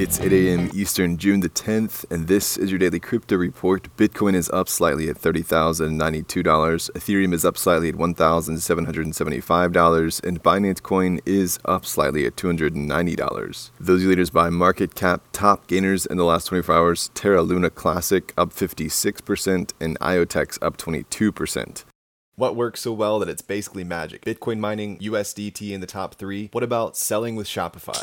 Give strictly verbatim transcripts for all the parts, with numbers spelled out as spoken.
It's eight a.m. Eastern, June the tenth, and this is your daily crypto report. Bitcoin is up slightly at thirty thousand ninety-two dollars, Ethereum is up slightly at one thousand seven hundred seventy-five dollars, and Binance Coin is up slightly at two hundred ninety dollars. Those leaders by market cap, top gainers in the last twenty-four hours, Terra Luna Classic up fifty-six percent, and IoTeX up twenty-two percent. What works so well that it's basically magic? Bitcoin mining, U S D T in the top three. What about selling with Shopify?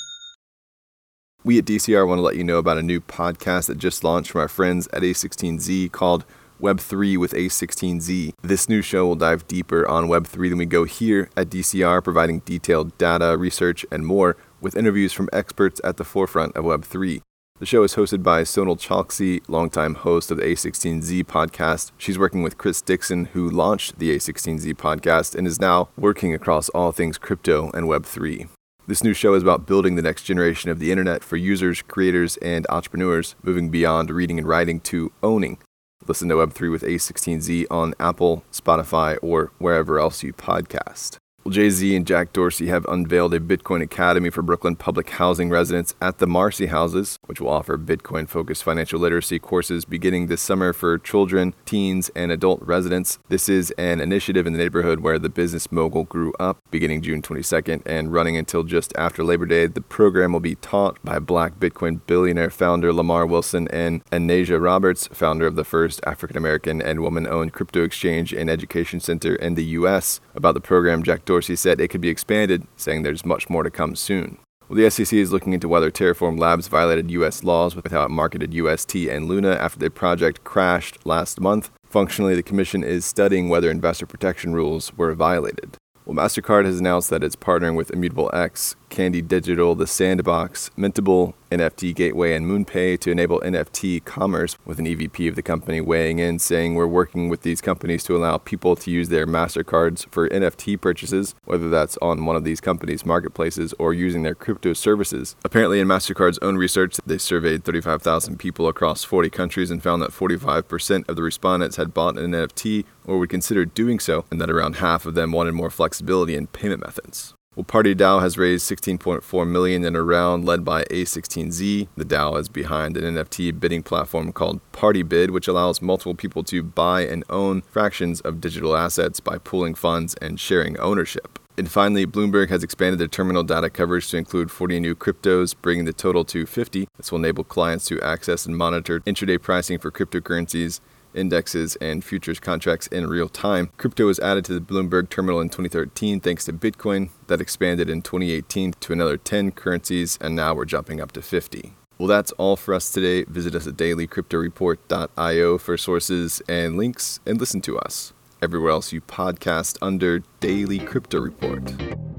We at D C R want to let you know about a new podcast that just launched from our friends at A sixteen Z called Web three with A sixteen Z. This new show will dive deeper on Web three than we go here at D C R, providing detailed data, research, and more with interviews from experts at the forefront of Web three. The show is hosted by Sonal Chalksi, longtime host of the A sixteen Z podcast. She's working with Chris Dixon, who launched the A sixteen Z podcast and is now working across all things crypto and Web three. This new show is about building the next generation of the internet for users, creators, and entrepreneurs, moving beyond reading and writing to owning. Listen to Web three with A sixteen Z on Apple, Spotify, or wherever else you podcast. Well, Jay-Z and Jack Dorsey have unveiled a Bitcoin Academy for Brooklyn public housing residents at the Marcy Houses, which will offer Bitcoin-focused financial literacy courses beginning this summer for children, teens, and adult residents. This is an initiative in the neighborhood where the business mogul grew up, beginning June twenty-second and running until just after Labor Day. The program will be taught by Black Bitcoin billionaire founder Lamar Wilson and Anasia Roberts, founder of the first African-American and woman-owned crypto exchange and education center in the U S About the program, Jack Dorsey Dorsey said it could be expanded, saying there's much more to come soon. Well, the S E C is looking into whether Terraform Labs violated U S laws with how it marketed U S T and Luna after the project crashed last month. Functionally, the commission is studying whether investor protection rules were violated. Well, MasterCard has announced that it's partnering with Immutable X, Candy Digital, The Sandbox, Mintable, N F T Gateway, and MoonPay to enable N F T commerce, with an E V P of the company weighing in, saying, "We're working with these companies to allow people to use their MasterCards for N F T purchases, whether that's on one of these companies' marketplaces or using their crypto services." Apparently, in MasterCard's own research, they surveyed thirty-five thousand people across forty countries and found that forty-five percent of the respondents had bought an N F T or would consider doing so, and that around half of them wanted more flexibility in payment methods. Well, PartyDAO has raised sixteen point four million dollars in a round led by A sixteen Z. The DAO is behind an N F T bidding platform called PartyBid, which allows multiple people to buy and own fractions of digital assets by pooling funds and sharing ownership. And finally, Bloomberg has expanded their terminal data coverage to include forty new cryptos, bringing the total to fifty. This will enable clients to access and monitor intraday pricing for cryptocurrencies, indexes, and futures contracts in real time. Crypto was added to the Bloomberg terminal in twenty thirteen thanks to Bitcoin. That expanded in twenty eighteen to another ten currencies, and now we're jumping up to fifty. Well, that's all for us today. Visit us at daily crypto report dot io for sources and links, and listen to us everywhere else you podcast under Daily Crypto Report.